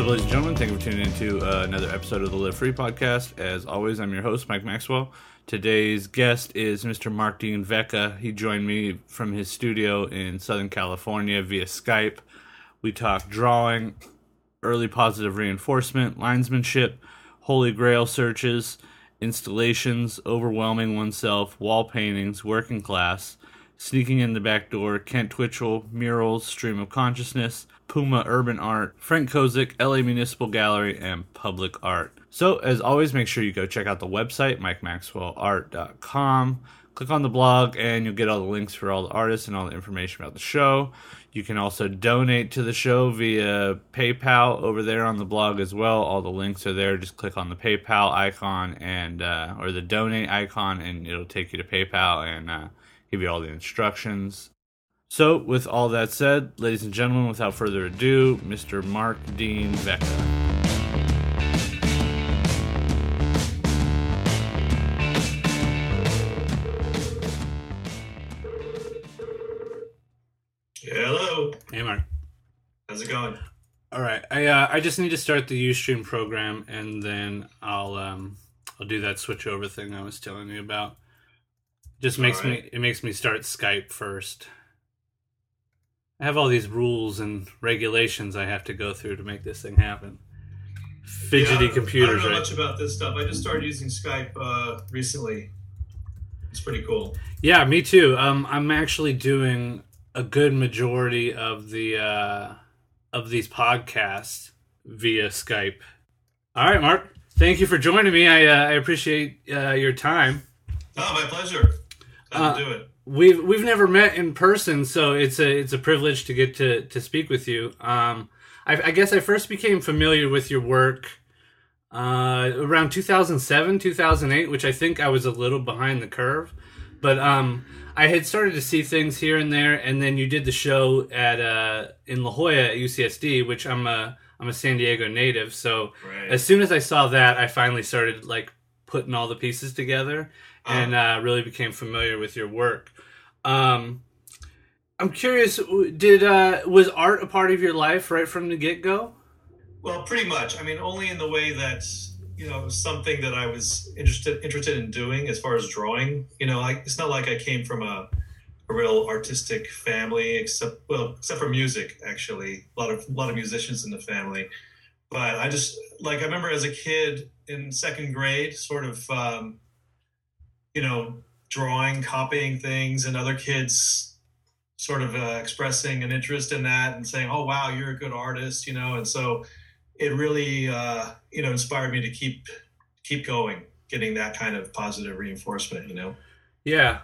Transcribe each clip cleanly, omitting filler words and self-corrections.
up, ladies and gentlemen? Thank you for tuning in to another episode of the Live Free Podcast. As always, I'm your host, Mike Maxwell. Today's guest is Mr. Mark Dean Veca. He joined me from his studio in Southern California via Skype. We talked drawing, early positive reinforcement, linesmanship, holy grail searches, installations, overwhelming oneself, wall paintings, working class, sneaking in the back door, Kent Twitchell, murals, stream of consciousness, Puma Urban Art, Frank Kozik, LA Municipal Gallery, and Public Art. So, as always, make sure you go check out the website, MikeMaxwellArt.com. Click on the blog, and you'll get all the links for all the artists and all the information about the show. You can also donate to the show via PayPal over there on the blog as well. All the links are there. Just click on the PayPal icon and or the donate icon, and it'll take you to PayPal and give you all the instructions. So, with all that said, ladies and gentlemen, without further ado, Mr. Mark Dean Veca. Hello. Hey, Mark. How's it going? All right. I just need to start the Ustream program, and then I'll do that switchover thing I was telling you about. Just makes me start Skype first. I have all these rules and regulations I have to go through to make this thing happen. Computers, right? I don't know much about this stuff. I just started using Skype recently. It's pretty cool. Yeah, me too. I'm actually doing a good majority of the of these podcasts via Skype. All right, Mark. Thank you for joining me. I appreciate your time. Oh, my pleasure. I'll do it. We've never met in person, so it's a privilege to get to speak with you. I guess I first became familiar with your work around 2007, 2008, which I think I was a little behind the curve. But I had started to see things here and there, and then you did the show at in La Jolla at UCSD, which I'm a San Diego native. So As soon as I saw that, I finally started putting all the pieces together and really became familiar with your work. I'm curious, was art a part of your life right from the get-go? Well, pretty much. I mean, only in the way that, it was something that I was interested in doing as far as drawing. It's not like I came from a real artistic family, except for music, actually. A lot of musicians in the family. But I just, I remember as a kid in second grade, sort of, drawing, copying things, and other kids sort of expressing an interest in that and saying, oh, wow, you're a good artist, And so it really, inspired me to keep going, getting that kind of positive reinforcement, Yeah.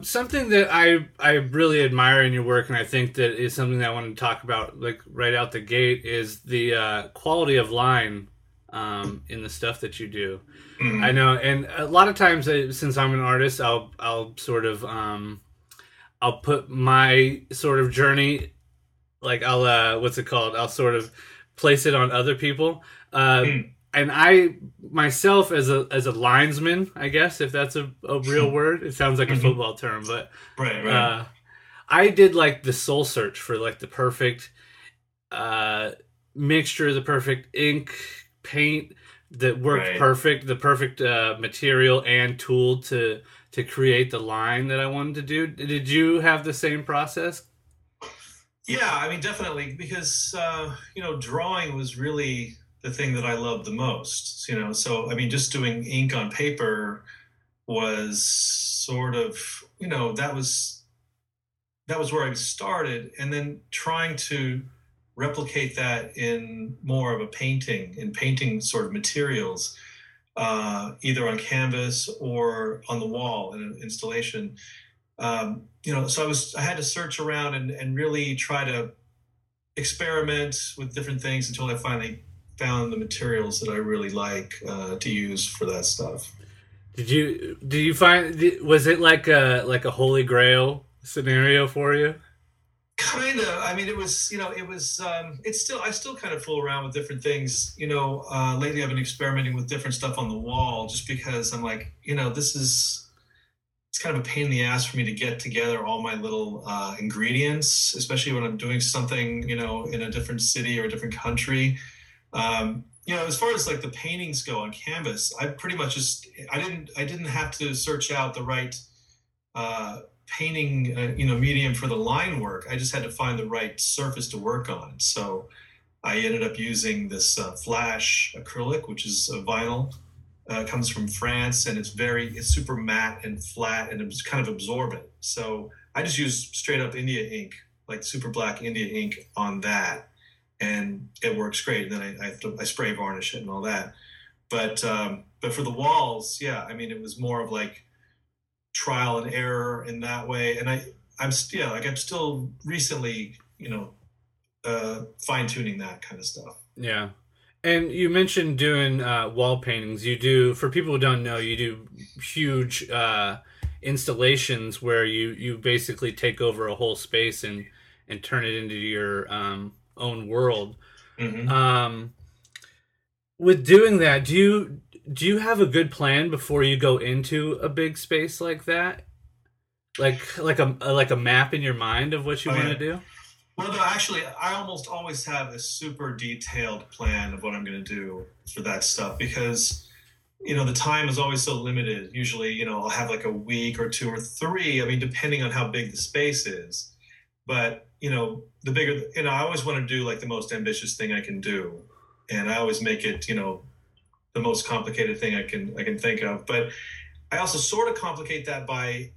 Something that I really admire in your work, and I think that is something that I want to talk about right out the gate, is the quality of line in the stuff that you do. Mm-hmm. I know, and a lot of times, since I'm an artist, I'll sort of I'll put my sort of journey, I'll what's it called? I'll sort of place it on other people. And I myself, as a linesman, I guess, if that's a real word, it sounds like a football term, but right. I did the soul search for the perfect mixture, the perfect ink, paint that worked perfect, the perfect material and tool to create the line that I wanted to do. Did you have the same process? Yeah, I mean, definitely, because drawing was really the thing that I loved the most, so, I mean, just doing ink on paper was sort of, that was where I started. And then trying to replicate that in more of a painting sort of materials, either on canvas or on the wall in an installation. So I had to search around and really try to experiment with different things until I finally found the materials that I really like to use for that stuff. Do you find, was it like a holy grail scenario for you? Kind of. I mean, I still kind of fool around with different things. Lately I've been experimenting with different stuff on the wall just because I'm it's kind of a pain in the ass for me to get together all my little ingredients, especially when I'm doing something, in a different city or a different country. You know, as far as like the paintings go on canvas, I pretty much just, I didn't have to search out the right painting, you know, medium for the line work. I just had to find the right surface to work on. So I ended up using this flash acrylic, which is a vinyl, comes from France, and it's super matte and flat, and it's kind of absorbent. So I just used straight up India ink, like super black India ink on that. And it works great. And then I spray varnish it and all that. But for the walls, yeah, I mean, it was more of like trial and error in that way. And I'm still recently, you know, fine tuning that kind of stuff. Yeah. And you mentioned doing wall paintings. You do, for people who don't know, you do huge installations where you basically take over a whole space and turn it into your own world. Mm-hmm. With doing that, do you have a good plan before you go into a big space like that, like a map in your mind of what you want to do? Well, no, actually, I almost always have a super detailed plan of what I'm going to do for that stuff, because, you know, the time is always so limited. Usually, you know, I'll have like a week or two or three, I mean, depending on how big the space is. But, you know, the bigger, you know, I always want to do like the most ambitious thing I can do. And I always make it, you know, the most complicated thing I can think of. But I also sort of complicate that by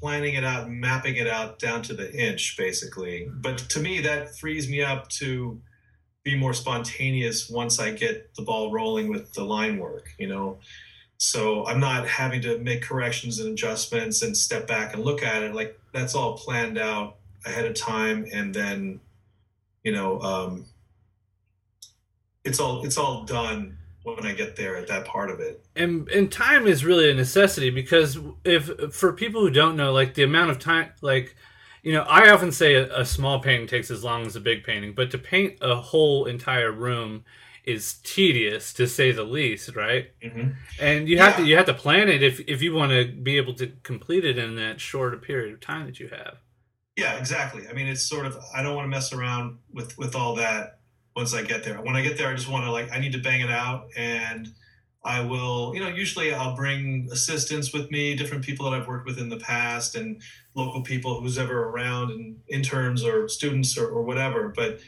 planning it out, mapping it out down to the inch, basically. But to me, that frees me up to be more spontaneous once I get the ball rolling with the line work, you know? So I'm not having to make corrections and adjustments and step back and look at it. Like, that's all planned out ahead of time. And then, you know, it's all done when I get there at that part of it. And time is really a necessity, because if, for people who don't know, like the amount of time, like, you know, I often say a small painting takes as long as a big painting, but to paint a whole entire room is tedious, to say the least, right? Mm-hmm. And you have to plan it if you want to be able to complete it in that short a period of time that you have. Yeah, exactly. I mean, it's sort of, I don't want to mess around with all that. Once I get there, when I get there, I just want to I need to bang it out, and I will, you know, usually I'll bring assistants with me, different people that I've worked with in the past and local people who's ever around, and interns or students or whatever. But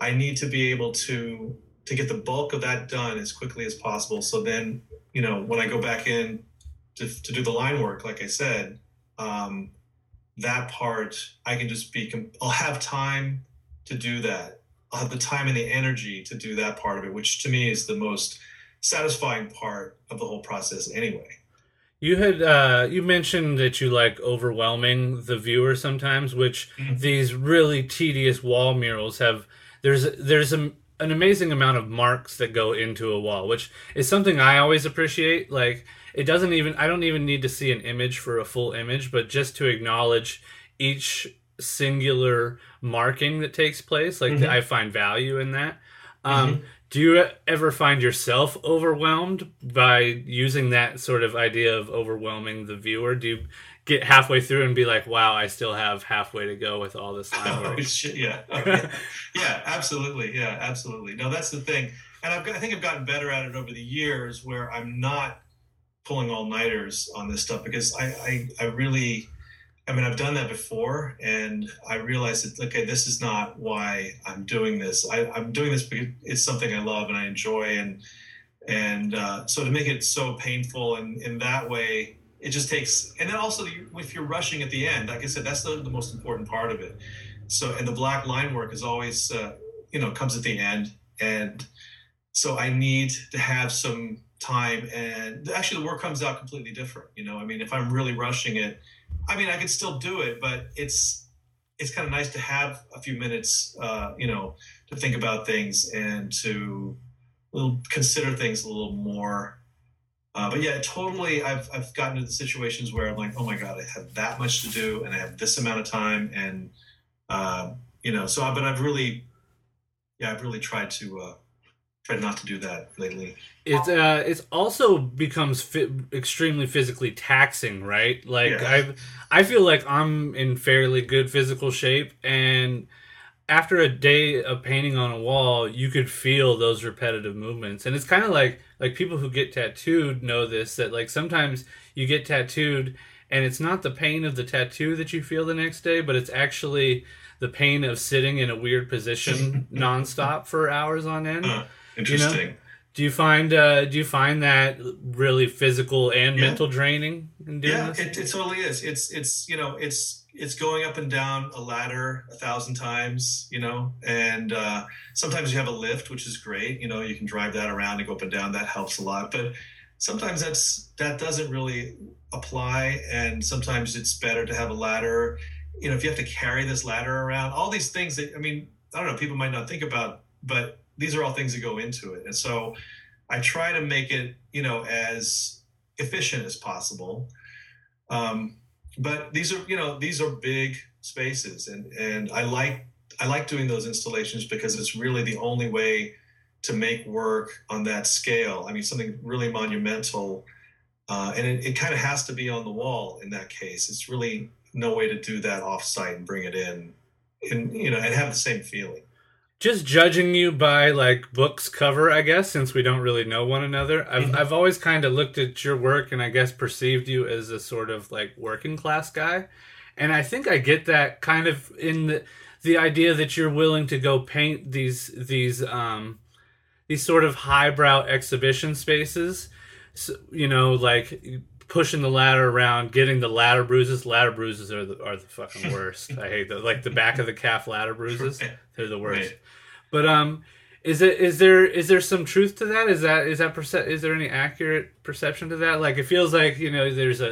I need to be able to get the bulk of that done as quickly as possible. So then, you know, when I go back in to do the line work, like I said, that part, I can just I'll have time to do that. I'll have the time and the energy to do that part of it, which to me is the most satisfying part of the whole process anyway. You had you mentioned that you like overwhelming the viewer sometimes, which mm-hmm. these really tedious wall murals have. There's an amazing amount of marks that go into a wall, which is something I always appreciate. Like, I don't even need to see an image for a full image, but just to acknowledge each singular marking that takes place, like mm-hmm. I find value in that. Mm-hmm. Do you ever find yourself overwhelmed by using that sort of idea of overwhelming the viewer? Do you get halfway through and be like, wow, I still have halfway to go with all this line work? Yeah, absolutely. No, that's the thing. And I think I've gotten better at it over the years, where I'm not pulling all-nighters on this stuff, because I really, I mean, I've done that before, and I realized that, okay, this is not why I'm doing this. I'm doing this because it's something I love and I enjoy. And so to make it so painful and in that way, it just takes, and then also if you're rushing at the end, like I said, that's the most important part of it. So, and the black line work is always, you know, comes at the end. And so I need to have some time, and actually the work comes out completely different. You know, I mean, if I'm really rushing it, I mean, I could still do it, but it's kind of nice to have a few minutes, you know, to think about things and to consider things a little more. But yeah, totally. I've gotten to the situations where I'm like, oh my God, I have that much to do, and I have this amount of time, and you know. So, but I've really tried to. Try not to do that lately. It's also becomes extremely physically taxing, right? Like, yeah. I feel like I'm in fairly good physical shape, and after a day of painting on a wall, you could feel those repetitive movements. And it's kind of like people who get tattooed know this, that like sometimes you get tattooed and it's not the pain of the tattoo that you feel the next day, but it's actually the pain of sitting in a weird position nonstop for hours on end. Interesting. You know? Do you find that really physical and mental draining in doing this? Yeah, it totally is. It's going up and down a ladder 1,000 times, you know, and sometimes you have a lift, which is great. You know, you can drive that around and go up and down. That helps a lot. But sometimes that doesn't really apply. And sometimes it's better to have a ladder. You know, if you have to carry this ladder around, all these things that, I mean, I don't know, people might not think about, but these are all things that go into it. And so I try to make it, you know, as efficient as possible. But these are, you know, these are big spaces, and I like doing those installations because it's really the only way to make work on that scale. I mean, something really monumental, and it kind of has to be on the wall in that case. It's really no way to do that offsite and bring it in, and you know, and have the same feeling. Just judging you by like book's cover, I guess, since we don't really know one another, I've always kind of looked at your work and I guess perceived you as a sort of like working class guy. And I think I get that kind of in the idea that you're willing to go paint these sort of highbrow exhibition spaces, so, you know, like pushing the ladder around, getting the ladder bruises. Ladder bruises are the fucking worst. I hate those. Like the back of the calf ladder bruises. They're the worst. Right. But is there some truth to that? Is there any accurate perception to that? Like it feels like, you know, there's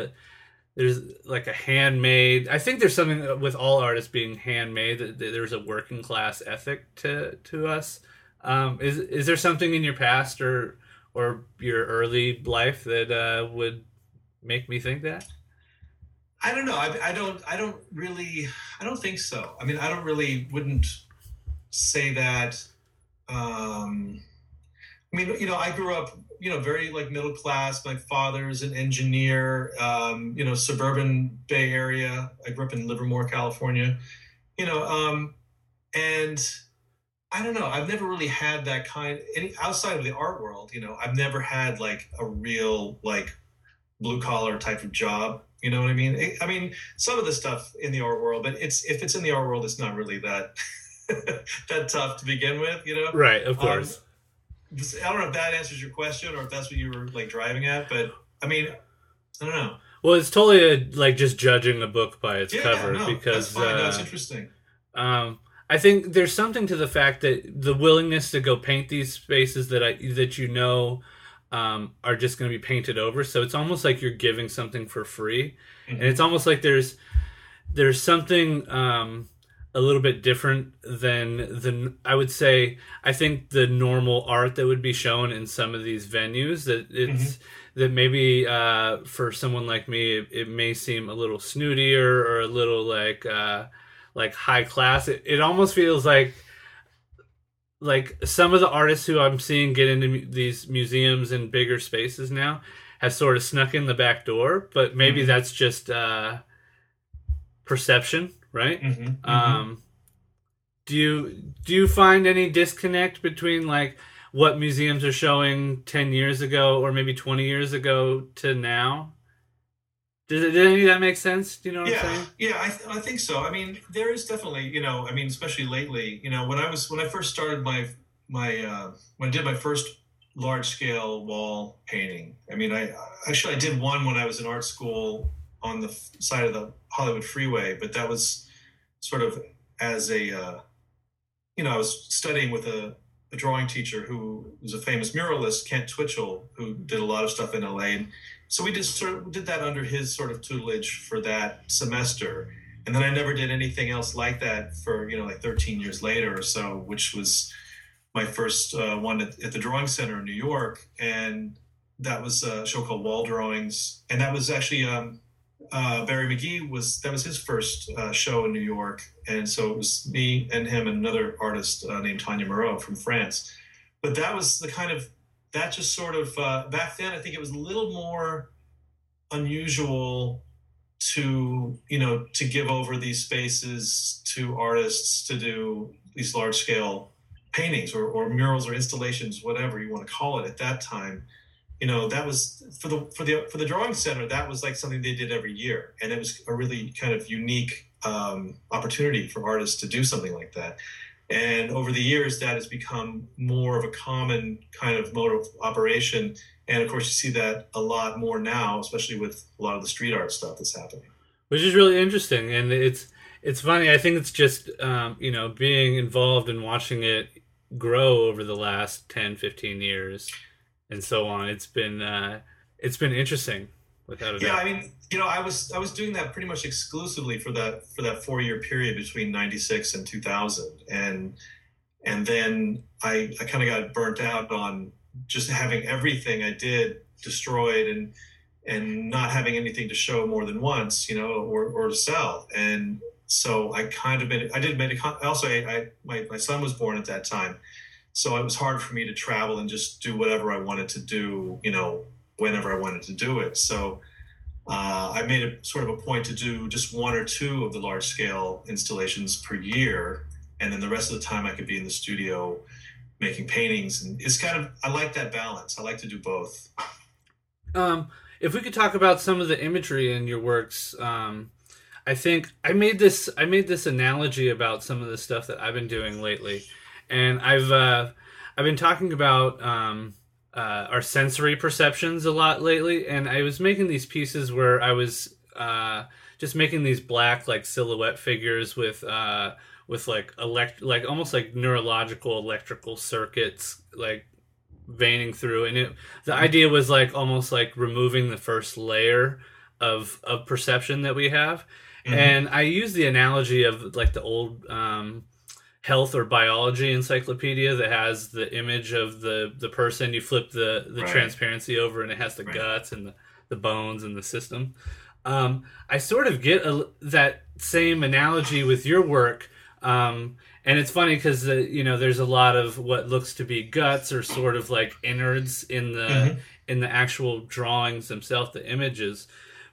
like a handmade. I think there's something with all artists being handmade that there's a working class ethic to us. Is there something in your past or your early life that would make me think that? I don't know. I don't think so. I mean, wouldn't say that. I mean, you know, I grew up, you know, very like middle class. My father's an engineer, you know, suburban Bay Area. I grew up in Livermore, California, you know, and I don't know, I've never really had that kind, outside of the art world, you know, I've never had like a real like blue collar type of job. You know what I mean? I mean, some of the stuff in the art world, but if it's in the art world, it's not really that that tough to begin with, you know? Right, of course. I don't know if that answers your question or if that's what you were like driving at, but I mean, I don't know. Well, it's totally like just judging a book by its cover because that's fine. That's interesting. I think there's something to the fact that the willingness to go paint these spaces that you know are just going to be painted over, so it's almost like you're giving something for free, and it's almost like there's something a little bit different than I would say. I think the normal art that would be shown in some of these venues that maybe for someone like me it may seem a little snootier or a little like high class. It almost feels like some of the artists who I'm seeing get into these museums and bigger spaces now have sort of snuck in the back door, but maybe that's just perception, right? Do you find any disconnect between like what museums are showing 10 years ago or maybe 20 years ago to now? Did any of that make sense? Do you know what I'm saying? Yeah, I think so. I mean, there is definitely, you know, I mean, especially lately, you know, when I first started when I did my first large scale wall painting. I mean, I did one when I was in art school on the side of the Hollywood freeway, but that was sort of as a, you know, I was studying with a drawing teacher who was a famous muralist, Kent Twitchell, who did a lot of stuff in LA. So we just sort of did that under his sort of tutelage for that semester. And then I never did anything else like that for, you know, like 13 years later or so, which was my first one at the Drawing Center in New York. And that was a show called Wall Drawings. And that was actually Barry McGee, that was his first show in New York. And so it was me and him and another artist named Tanya Moreau from France. But that was the kind of, that just sort of, back then, I think it was a little more unusual to, you know, to give over these spaces to artists to do these large scale paintings or murals or installations, whatever you want to call it at that time. You know, that was for the Drawing Center, that was like something they did every year. And it was a really kind of unique opportunity for artists to do something like that. And over the years, that has become more of a common kind of mode of operation. And of course, you see that a lot more now, especially with a lot of the street art stuff that's happening. Which is really interesting. And it's funny. I think it's just, you know, being involved and watching it grow over the last 10, 15 years and so on. It's been interesting. Yeah, I mean, you know, I was doing that pretty much exclusively for that 4-year period between 96 and 2000. And then I kind of got burnt out on just having everything I did destroyed and not having anything to show more than once, you know, or to sell. And so I kind of my son was born at that time. So it was hard for me to travel and just do whatever I wanted to do, you know, whenever I wanted to do it. So I made a sort of a point to do just one or two of the large scale installations per year. And then the rest of the time I could be in the studio making paintings. And it's kind of, I like that balance. I like to do both. If we could talk about some of the imagery in your works. I think I made this analogy about some of the stuff that I've been doing lately. And I've been talking about, our sensory perceptions a lot lately, and I was making these pieces where I was just making these black like silhouette figures with like almost like neurological electrical circuits like veining through, and the idea was like almost like removing the first layer of perception that we have. Mm-hmm. And I used the analogy of like the old health or biology encyclopedia that has the image of the person. You flip the right. transparency over and it has the right. guts and the bones and the system. I sort of get that same analogy with your work. And it's funny because, you know, there's a lot of what looks to be guts or sort of like innards in the actual drawings themselves, the images.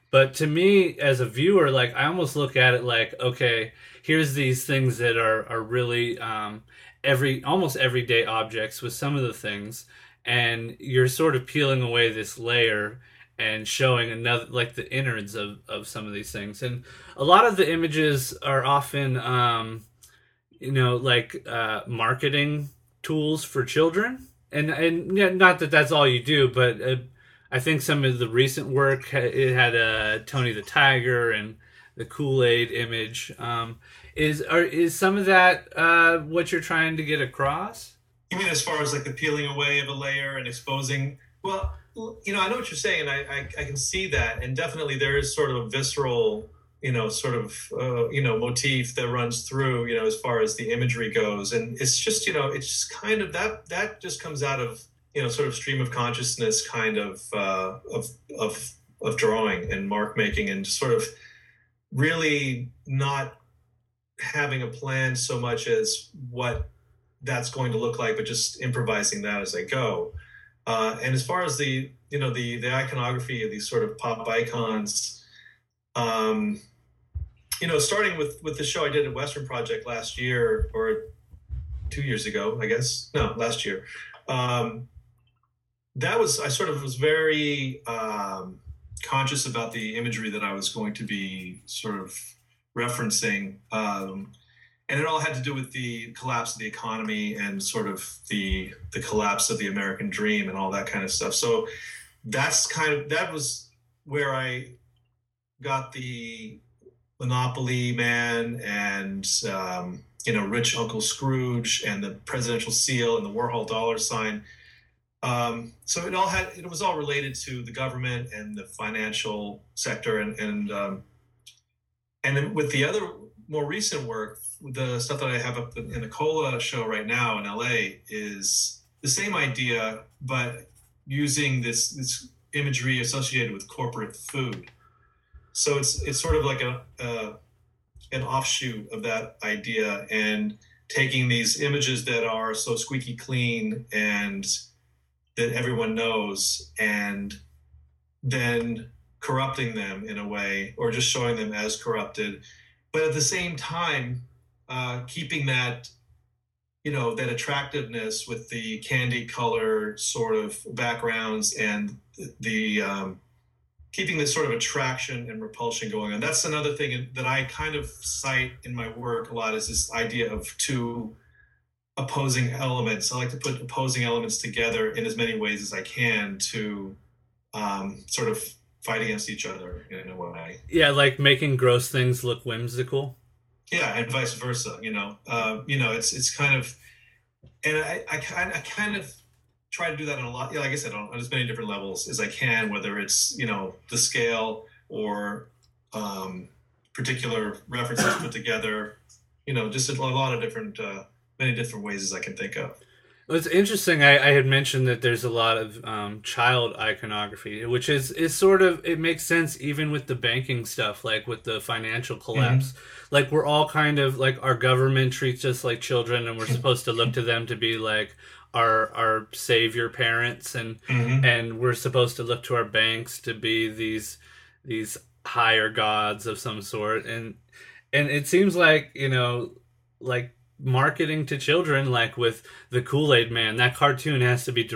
But to me, as a viewer, like I almost look at it like, okay, here's these things that are really almost everyday objects with some of the things, and you're sort of peeling away this layer and showing another, like the innards of some of these things. And a lot of the images are often, you know, like marketing tools for children, and yeah, not that that's all you do, but. I think some of the recent work, it had Tony the Tiger and the Kool-Aid image. Is some of that what you're trying to get across? You mean as far as like the peeling away of a layer and exposing? Well, you know, I know what you're saying. I can see that. And definitely there is sort of a visceral, you know, sort of, you know, motif that runs through, you know, as far as the imagery goes. And it's just, you know, it's just kind of that just comes out of, you know, sort of stream of consciousness kind of drawing and mark making, and just sort of really not having a plan so much as what that's going to look like, but just improvising that as I go. And as far as the, you know, the iconography of these sort of pop icons, you know, starting with the show I did at Western Project last year, or 2 years ago, I guess. No, last year. That was, I sort of was very conscious about the imagery that I was going to be sort of referencing. And it all had to do with the collapse of the economy and sort of the collapse of the American dream and all that kind of stuff. So that's kind of, that was where I got the Monopoly Man and, you know, Rich Uncle Scrooge and the presidential seal and the Warhol dollar sign. So it was all related to the government and the financial sector, and then with the other more recent work, the stuff that I have up in the Cola show right now in LA is the same idea, but using this imagery associated with corporate food. So it's sort of like an offshoot of that idea, and taking these images that are so squeaky clean and that everyone knows, and then corrupting them in a way, or just showing them as corrupted, but at the same time, keeping that, you know, that attractiveness with the candy color sort of backgrounds and the keeping this sort of attraction and repulsion going on. That's another thing that I kind of cite in my work a lot, is this idea of two opposing elements. I like to put opposing elements together in as many ways as I can to sort of fight against each other in a way. Yeah, like making gross things look whimsical. Yeah, and vice versa. It's kind of, and I kind of try to do that on a lot. Yeah, like I said, on as many different levels as I can, whether it's the scale or particular references put together. Just a lot of different, many different ways as I can think of. Well, it's interesting. I had mentioned that there's a lot of child iconography, which is sort of, it makes sense even with the banking stuff, like with the financial collapse. Mm-hmm. Like we're all kind of like, our government treats us like children, and we're supposed to look to them to be like our savior parents, and mm-hmm. and we're supposed to look to our banks to be these higher gods of some sort. And it seems like, like marketing to children, like with the Kool-Aid Man, that cartoon has to be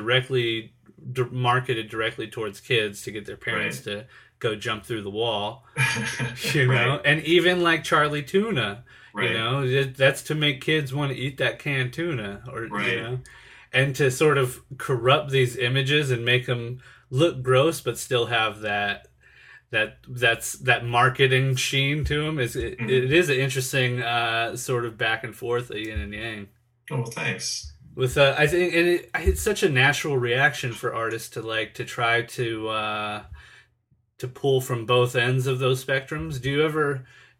marketed directly towards kids to get their parents to go jump through the wall, and even like Charlie Tuna, that's to make kids want to eat that canned tuna, or and to sort of corrupt these images and make them look gross but still have that marketing sheen to them. It is an interesting sort of back and forth, a yin and yang. Oh, thanks. With I think, and it's such a natural reaction for artists to try to pull from both ends of those spectrums. Do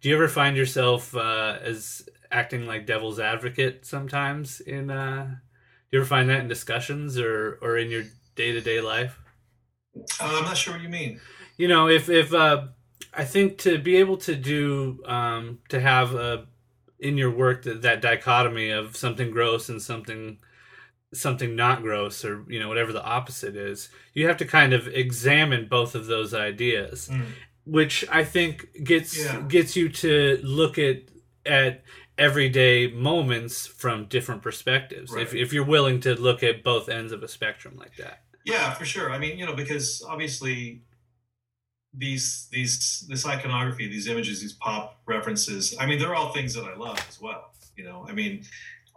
you ever find yourself as acting like devil's advocate sometimes? Do you ever find that in discussions or in your day to day life? I'm not sure what you mean. If I think to be able to do to have in your work that dichotomy of something gross and something not gross, or whatever the opposite is, you have to kind of examine both of those ideas, which I think gets you to look at everyday moments from different perspectives. Right. If you're willing to look at both ends of a spectrum like that. Yeah, for sure. I mean, because obviously, this iconography, these images, these pop references, I mean, they're all things that I love as well.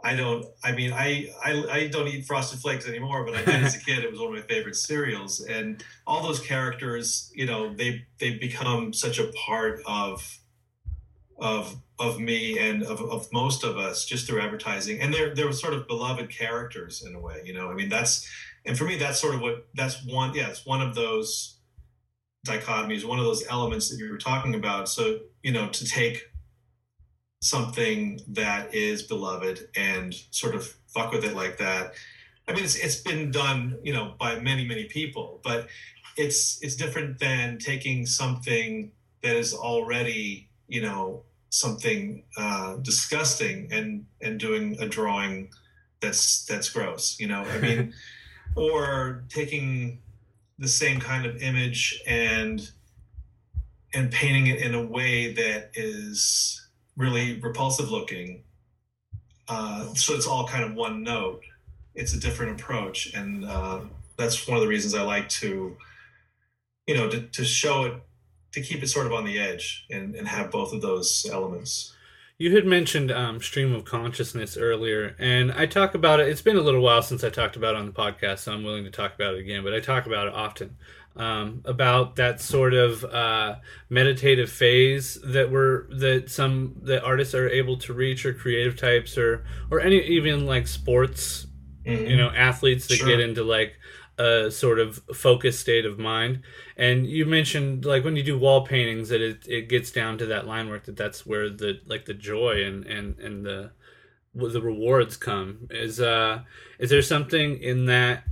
I don't eat Frosted Flakes anymore, but I did as a kid. It was one of my favorite cereals, and all those characters, they become such a part of me and of most of us just through advertising. And they're sort of beloved characters in a way, that's, and for me, that's sort of what, it's one of those dichotomies, one of those elements that you were talking about. So, to take something that is beloved and sort of fuck with it like that. I mean, it's been done, by many, many people, but it's different than taking something that is already, something disgusting and doing a drawing that's gross, I mean, or taking the same kind of image and painting it in a way that is really repulsive looking. So it's all kind of one note. It's a different approach. And that's one of the reasons I like to, to show it, to keep it sort of on the edge and have both of those elements. You had mentioned stream of consciousness earlier, and I talk about it. It's been a little while since I talked about it on the podcast, so I'm willing to talk about it again, but I talk about it often, about that sort of meditative phase that artists are able to reach, or creative types, or any, even like sports, mm-hmm. Athletes that get into like a sort of focused state of mind. And you mentioned like when you do wall paintings that it gets down to that line work, that's where the joy and the rewards come. Is there something in that,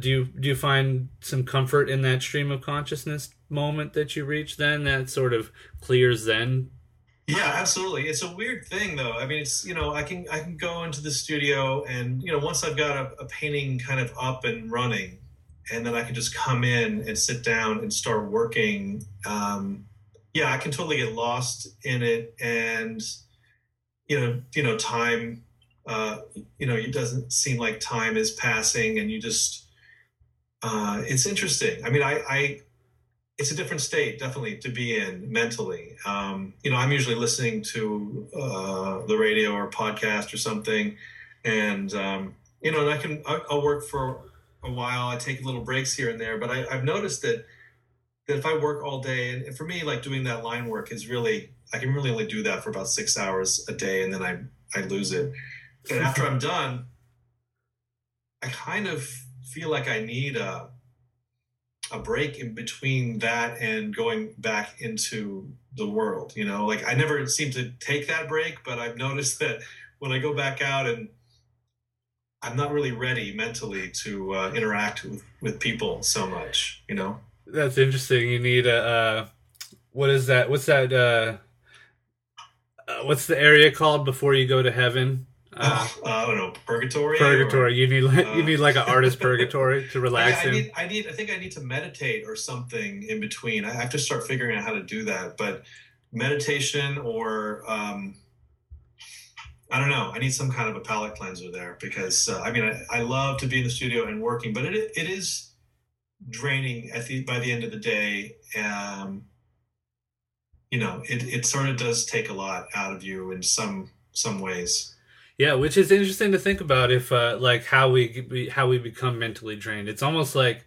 do you find some comfort in that stream of consciousness moment that you reach then, that sort of clears then? Yeah, absolutely. It's a weird thing though. I mean, it's, I can go into the studio and, once I've got a painting kind of up and running, and then I could just come in and sit down and start working. Yeah, I can totally get lost in it, and you know, time. It doesn't seem like time is passing, and you just. It's interesting. I mean, it's a different state, definitely, to be in mentally. I'm usually listening to the radio or podcast or something, and and I'll work for a while. I take little breaks here and there, but I've noticed that if I work all day, and for me, like doing that line work is really, I can really only do that for about 6 hours a day, and then I lose it. And after I'm done, I kind of feel like I need a break in between that and going back into the world. Like I never seem to take that break, but I've noticed that when I go back out, and I'm not really ready mentally to interact with people so much, That's interesting. You need what is that? What's that? What's the area called before you go to heaven? I don't know, purgatory. Purgatory. Or, you need like an artist purgatory to relax in. I think I need to meditate or something in between. I have to start figuring out how to do that. But meditation or I don't know. I need some kind of a palate cleanser there, because I love to be in the studio and working, but it is draining by the end of the day. It sort of does take a lot out of you in some ways. Yeah, which is interesting to think about if like how we become mentally drained. It's almost like,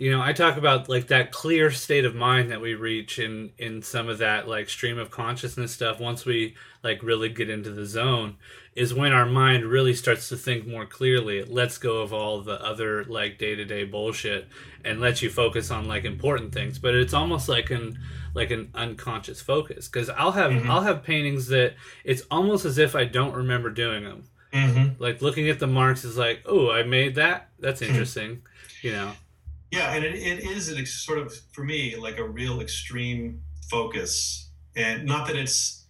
I talk about like that clear state of mind that we reach in some of that like stream of consciousness stuff. Once we like really get into the zone is when our mind really starts to think more clearly. It lets go of all the other like day-to-day bullshit and lets you focus on like important things. But it's almost like an unconscious focus, because I'll have paintings that it's almost as if I don't remember doing them. Mm-hmm. Like looking at the marks is like, oh, I made that. That's interesting, Yeah, and it is a sort of, for me, like a real extreme focus. And not that it's,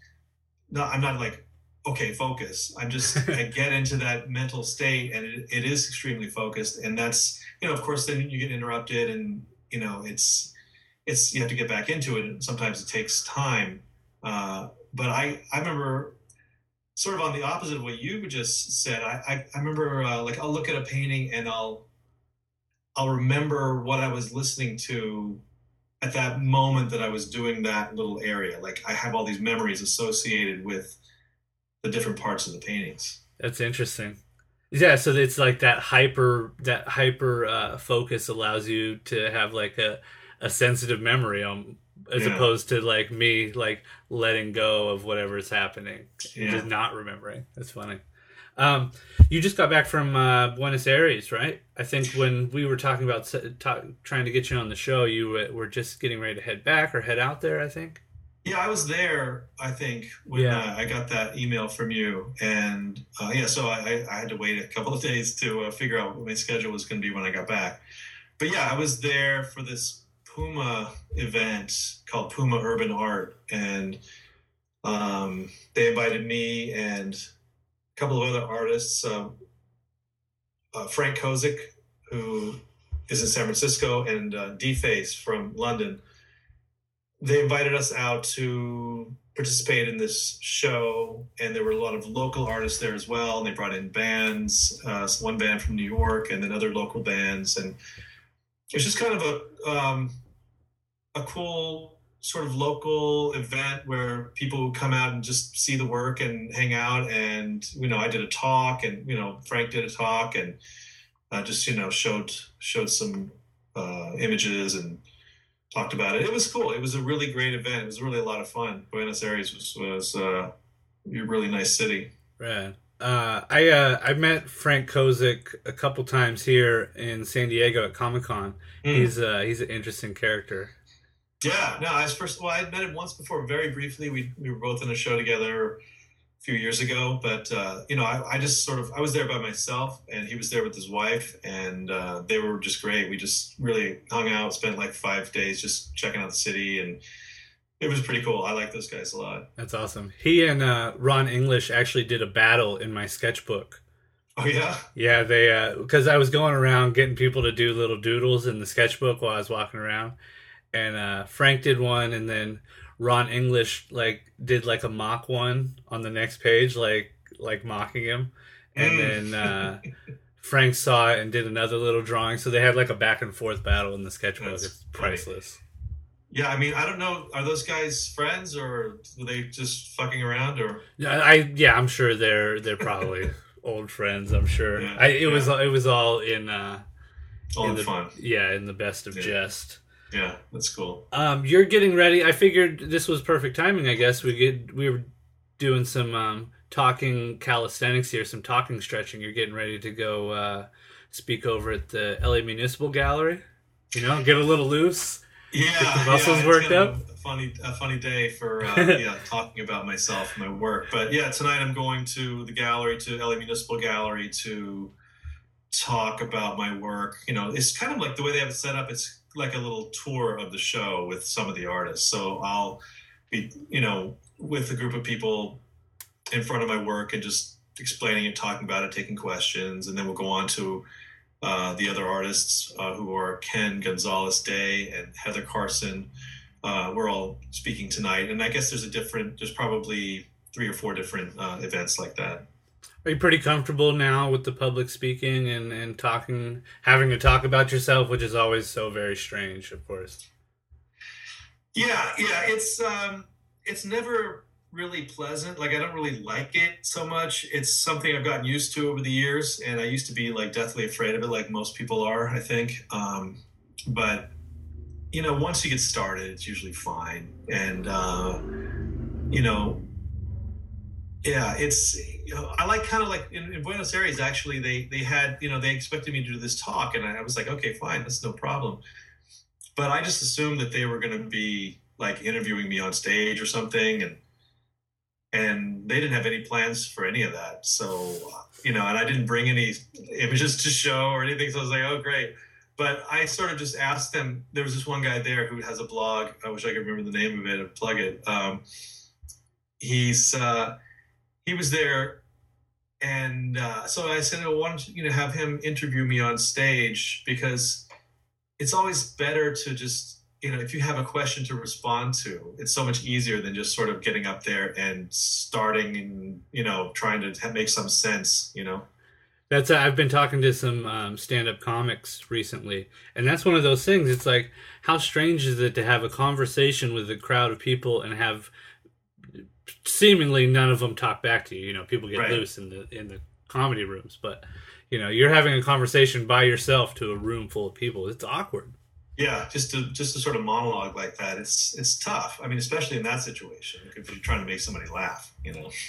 I'm not like, okay, focus. I'm just, I get into that mental state, and it is extremely focused. And that's, of course, then you get interrupted, and, it's you have to get back into it. And sometimes it takes time. But I remember sort of on the opposite of what you just said, I remember like I'll look at a painting and I'll remember what I was listening to at that moment that I was doing that little area. Like I have all these memories associated with the different parts of the paintings. That's interesting. Yeah. So it's like that hyper focus allows you to have like a sensitive memory opposed to like me, like letting go of whatever is happening and just not remembering. That's funny. You just got back from Buenos Aires, right? I think when we were talking about trying to get you on the show, you were just getting ready to head back or head out there, I think. Yeah, I was there, I think, when I got that email from you. And so I had to wait a couple of days to figure out what my schedule was going to be when I got back. But yeah, I was there for this Puma event called Puma Urban Art. And they invited me and couple of other artists, Frank Kozik, who is in San Francisco, and D-Face from London. They invited us out to participate in this show, and there were a lot of local artists there as well, and they brought in bands, one band from New York and then other local bands, and it was just kind of a cool sort of local event where people come out and just see the work and hang out. And, I did a talk, and, Frank did a talk, and just, showed some images and talked about it. It was cool. It was a really great event. It was really a lot of fun. Buenos Aires was a really nice city. Right. I met Frank Kozik a couple times here in San Diego at Comic-Con. Mm. He's an interesting character. Yeah, no, I had met him once before, very briefly. We were both in a show together a few years ago, but, I just sort of, I was there by myself, and he was there with his wife, and they were just great. We just really hung out, spent like 5 days just checking out the city, and it was pretty cool. I like those guys a lot. That's awesome. He and Ron English actually did a battle in my sketchbook. Oh, yeah? Yeah, they because I was going around getting people to do little doodles in the sketchbook while I was walking around. And Frank did one, and then Ron English did a mock one on the next page, like mocking him. And then Frank saw it and did another little drawing. So they had a back and forth battle in the sketchbook. It's priceless. Funny. Yeah, I mean, I don't know. Are those guys friends, or were they just fucking around? Or I'm sure they're probably old friends. I'm sure. Yeah, it was all in all in the fun. Yeah, in the best of jest. Yeah, that's cool. You're getting ready. I figured this was perfect timing. I guess we were doing some talking calisthenics here, some talking stretching. You're getting ready to go speak over at the LA Municipal Gallery. You know, get a little loose. Yeah, get the muscles worked up. A funny day for talking about myself and my work. But yeah, tonight I'm going to the gallery, to LA Municipal Gallery, to talk about my work. You know, it's kind of like the way they have it set up. It's like a little tour of the show with some of the artists. So I'll be, with a group of people in front of my work and just explaining it, talking about it, taking questions, and then we'll go on to the other artists who are Ken Gonzalez Day and Heather Carson. We're all speaking tonight, and I guess there's probably 3 or 4 different events like that. Are you pretty comfortable now with the public speaking and talking, having to talk about yourself, which is always so very strange, of course? Yeah, it's never really pleasant. I don't really like it so much. It's something I've gotten used to over the years, and I used to be deathly afraid of it, like most people are, I think. But once you get started, it's usually fine. And I in Buenos Aires, actually, they had, they expected me to do this talk, and I was like, okay, fine, that's no problem. But I just assumed that they were going to be interviewing me on stage or something, and they didn't have any plans for any of that. So, and I didn't bring any images to show or anything. So I was like, oh, great. But I sort of just asked them. There was this one guy there who has a blog. I wish I could remember the name of it and plug it. He was there. And so I said, I wanted to have him interview me on stage, because it's always better to just, if you have a question to respond to, it's so much easier than just sort of getting up there and starting and, trying to make some sense, That's, I've been talking to some stand-up comics recently, and that's one of those things. It's how strange is it to have a conversation with a crowd of people and have seemingly none of them talk back to you? People get loose in the comedy rooms, but, you're having a conversation by yourself to a room full of people. It's awkward. Yeah, just to sort of monologue like that, it's tough. I mean, especially in that situation, if you're trying to make somebody laugh,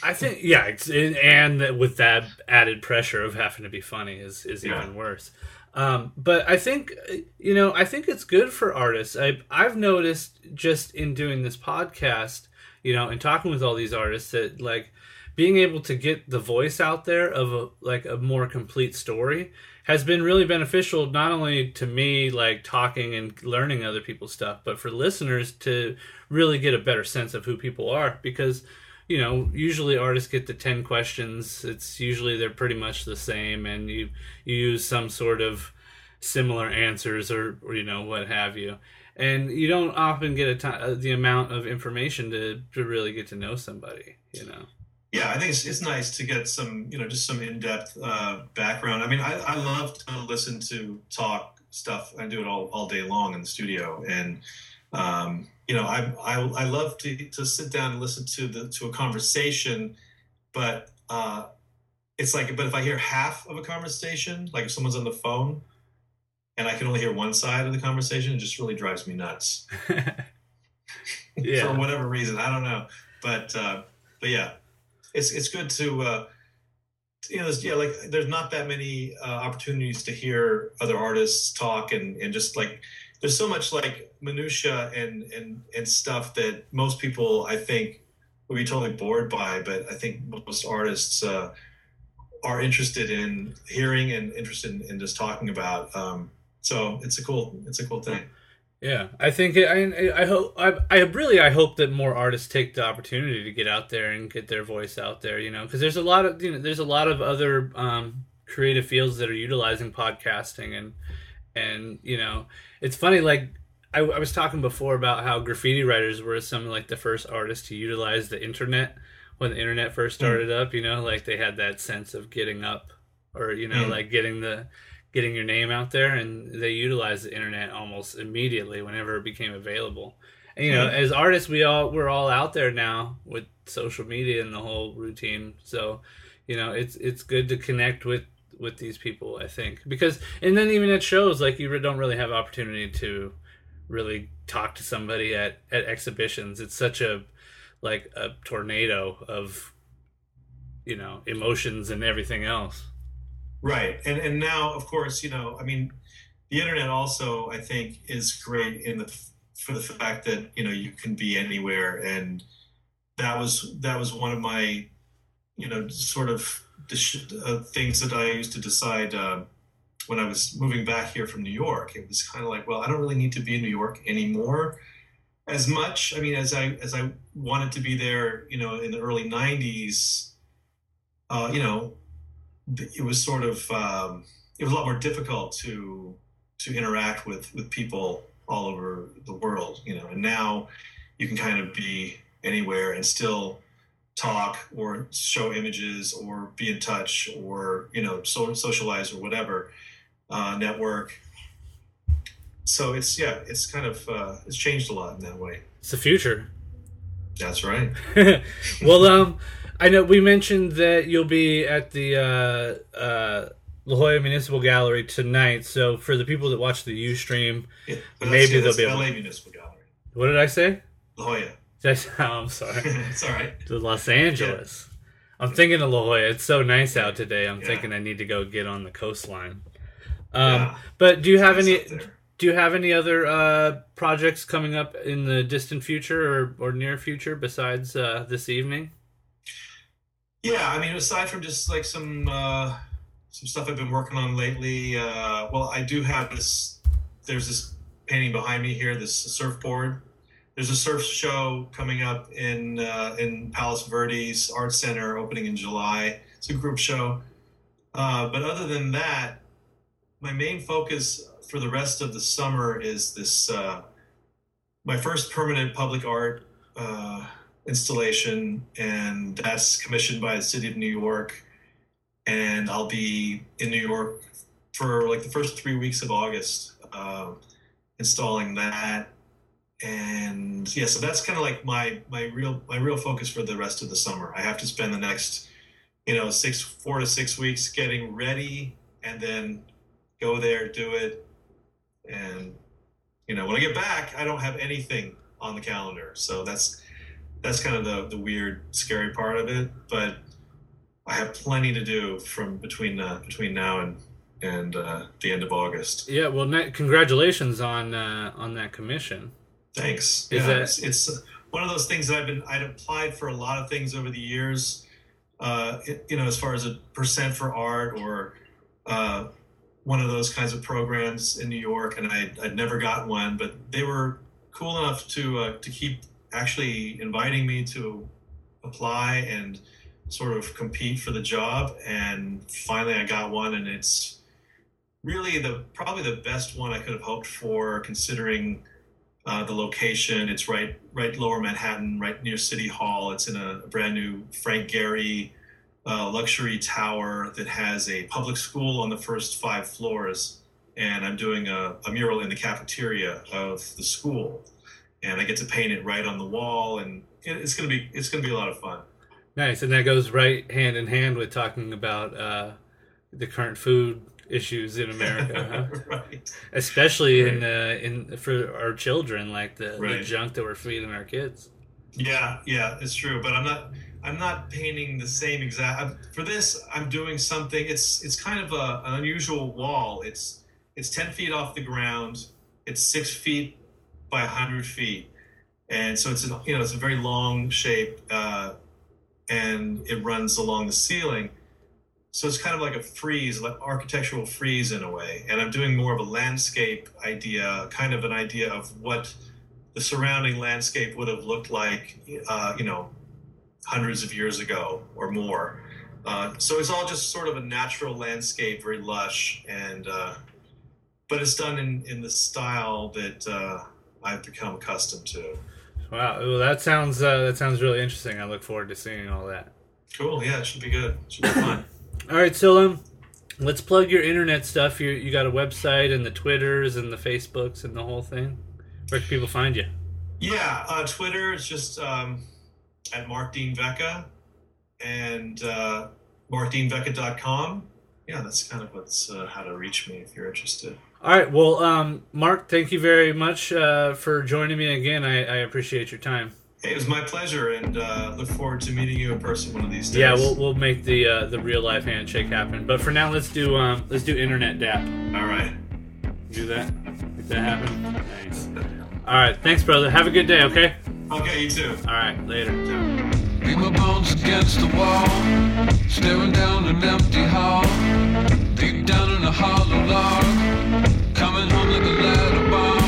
I think, yeah, and with that added pressure of having to be funny is even worse. But I think, I think it's good for artists. I've noticed just in doing this podcast, and talking with all these artists that being able to get the voice out there of a more complete story has been really beneficial, not only to me, talking and learning other people's stuff, but for listeners to really get a better sense of who people are. Because, usually artists get the 10 questions. It's usually they're pretty much the same, and you use some sort of similar answers or what have you. And you don't often get the amount of information to really get to know somebody, Yeah, I think it's nice to get some, just some in-depth background. I mean, I love to listen to talk stuff. I do it all day long in the studio. And, I love to sit down and listen to a conversation. But but if I hear half of a conversation, if someone's on the phone and I can only hear one side of the conversation, it just really drives me nuts. Yeah. For whatever reason, I don't know. But yeah. It's good to, there's not that many opportunities to hear other artists talk and just there's so much minutia and stuff that most people, I think, would be totally bored by. But I think most artists are interested in hearing and interested in just talking about. So it's a cool thing. Yeah, I think I hope that more artists take the opportunity to get out there and get their voice out there, because there's a lot of other creative fields that are utilizing podcasting. And you know, it's funny, like I was talking before about how graffiti writers were some of like the first artists to utilize the internet when the internet first started up, you know, like they had that sense of getting up, or, you know, like getting your name out there, and they utilized the internet almost immediately whenever it became available. And, you know, as artists, we're all out there now with social media and the whole routine. So, you know, it's good to connect with these people, I think, because, and then even at shows, like you don't really have opportunity to really talk to somebody at exhibitions. It's such a tornado of, you know, emotions and everything else. Right. And now, of course, you know, I mean, the internet also, I think, is great for the fact that, you know, you can be anywhere. And that was one of my, you know, sort of things that I used to decide when I was moving back here from New York. It was kind of like, well, I don't really need to be in New York anymore as much. I mean, as I wanted to be there, you know, in the early 90s, you know, it was sort of, it was a lot more difficult to interact with people all over the world, you know, and now you can kind of be anywhere and still talk or show images or be in touch or, you know, socialize or whatever, network. So it's kind of, it's changed a lot in that way. It's the future. That's right. Well, I know we mentioned that you'll be at the La Jolla Municipal Gallery tonight. So for the people that watch the Ustream, yeah, maybe they'll be able. LA Municipal Gallery. What did I say? La Jolla. I'm sorry. It's all right. To Los Angeles. Yeah. I'm thinking of La Jolla. It's so nice out today. I'm thinking I need to go get on the coastline. But do you have any other projects coming up in the distant future or near future besides this evening? Yeah, I mean, aside from just like some stuff I've been working on lately, well, I do have this. There's this painting behind me here, this surfboard. There's a surf show coming up in Palos Verdes Art Center, opening in July. It's a group show. But other than that, my main focus for the rest of the summer is this my first permanent public art installation, and that's commissioned by the city of New York, and I'll be in New York for like the first 3 weeks of August installing that. And yeah, so that's kind of like my real focus for the rest of the summer. I have to spend the next, you know, 4 to 6 weeks getting ready, and then go there, do it. And, you know, when I get back, I don't have anything on the calendar. So that's kind of the weird, scary part of it, but I have plenty to do from between now and the end of August. Yeah, well, congratulations on that commission. Thanks. Is that... it's one of those things that I'd applied for a lot of things over the years, you know, as far as a percent for art or one of those kinds of programs in New York, and I'd never got one, but they were cool enough to keep actually inviting me to apply and sort of compete for the job. And finally I got one, and it's really probably the best one I could have hoped for, considering the location. It's right lower Manhattan, right near City Hall. It's in a brand new Frank Gehry luxury tower that has a public school on the first 5 floors. And I'm doing a mural in the cafeteria of the school, and I get to paint it right on the wall, and it's gonna be a lot of fun. Nice, and that goes right hand in hand with talking about the current food issues in America, huh? Right. Especially right. in for our children, like the junk that we're feeding our kids. Yeah, it's true. But I'm not painting the same exact. For this, I'm doing something. It's kind of an unusual wall. It's 10 feet off the ground. It's 6 feet. By 100 feet, and so it's a very long shape, and it runs along the ceiling. So it's kind of like a frieze, like architectural frieze in a way. And I'm doing more of a landscape idea, kind of an idea of what the surrounding landscape would have looked like, you know, hundreds of years ago or more. So it's all just sort of a natural landscape, very lush, and but it's done in the style that I've become accustomed to. Wow, well, that sounds really interesting. I look forward to seeing all that. Cool, yeah, it should be good. It should be fun. All right, so let's plug your internet stuff. You got a website and the Twitters and the Facebooks and the whole thing. Where can people find you? Yeah, Twitter is just at Mark Dean Veca and markdeanveca.com. Yeah, that's kind of what's how to reach me if you're interested. All right, well, Mark, thank you very much for joining me again. I appreciate your time. Hey, it was my pleasure, and look forward to meeting you in person one of these days. Yeah, we'll make the real life handshake happen. But for now, let's do internet dap. All right, do that. Make that happen. Nice. All right, thanks, brother. Have a good day. Okay. Okay, you too. All right, later. Leave my bones against the wall, staring down an empty hall, deep down in a hollow log, coming home like a ladder bomb.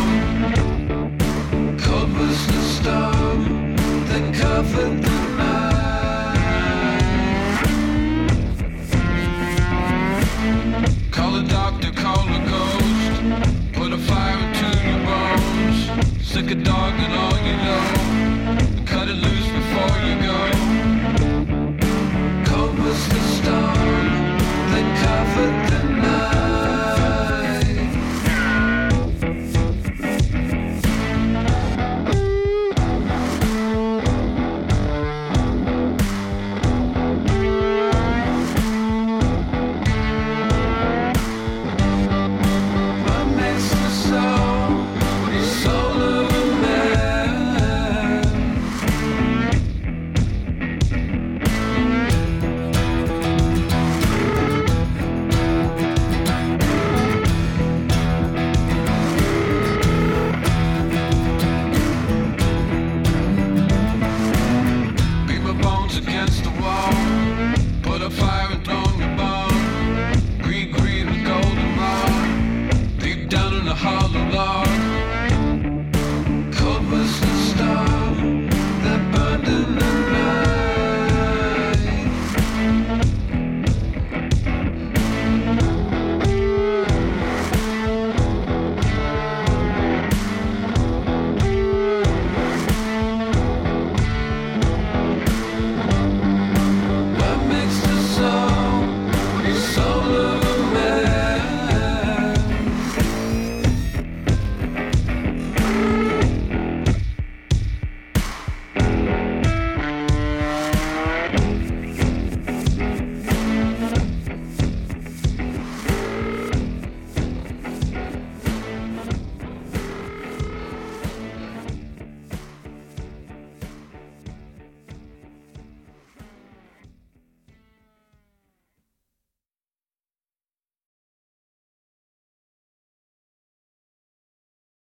Cold was the storm that covered the night. Call a doctor, call a ghost, put a fire into your bones, sick a dog.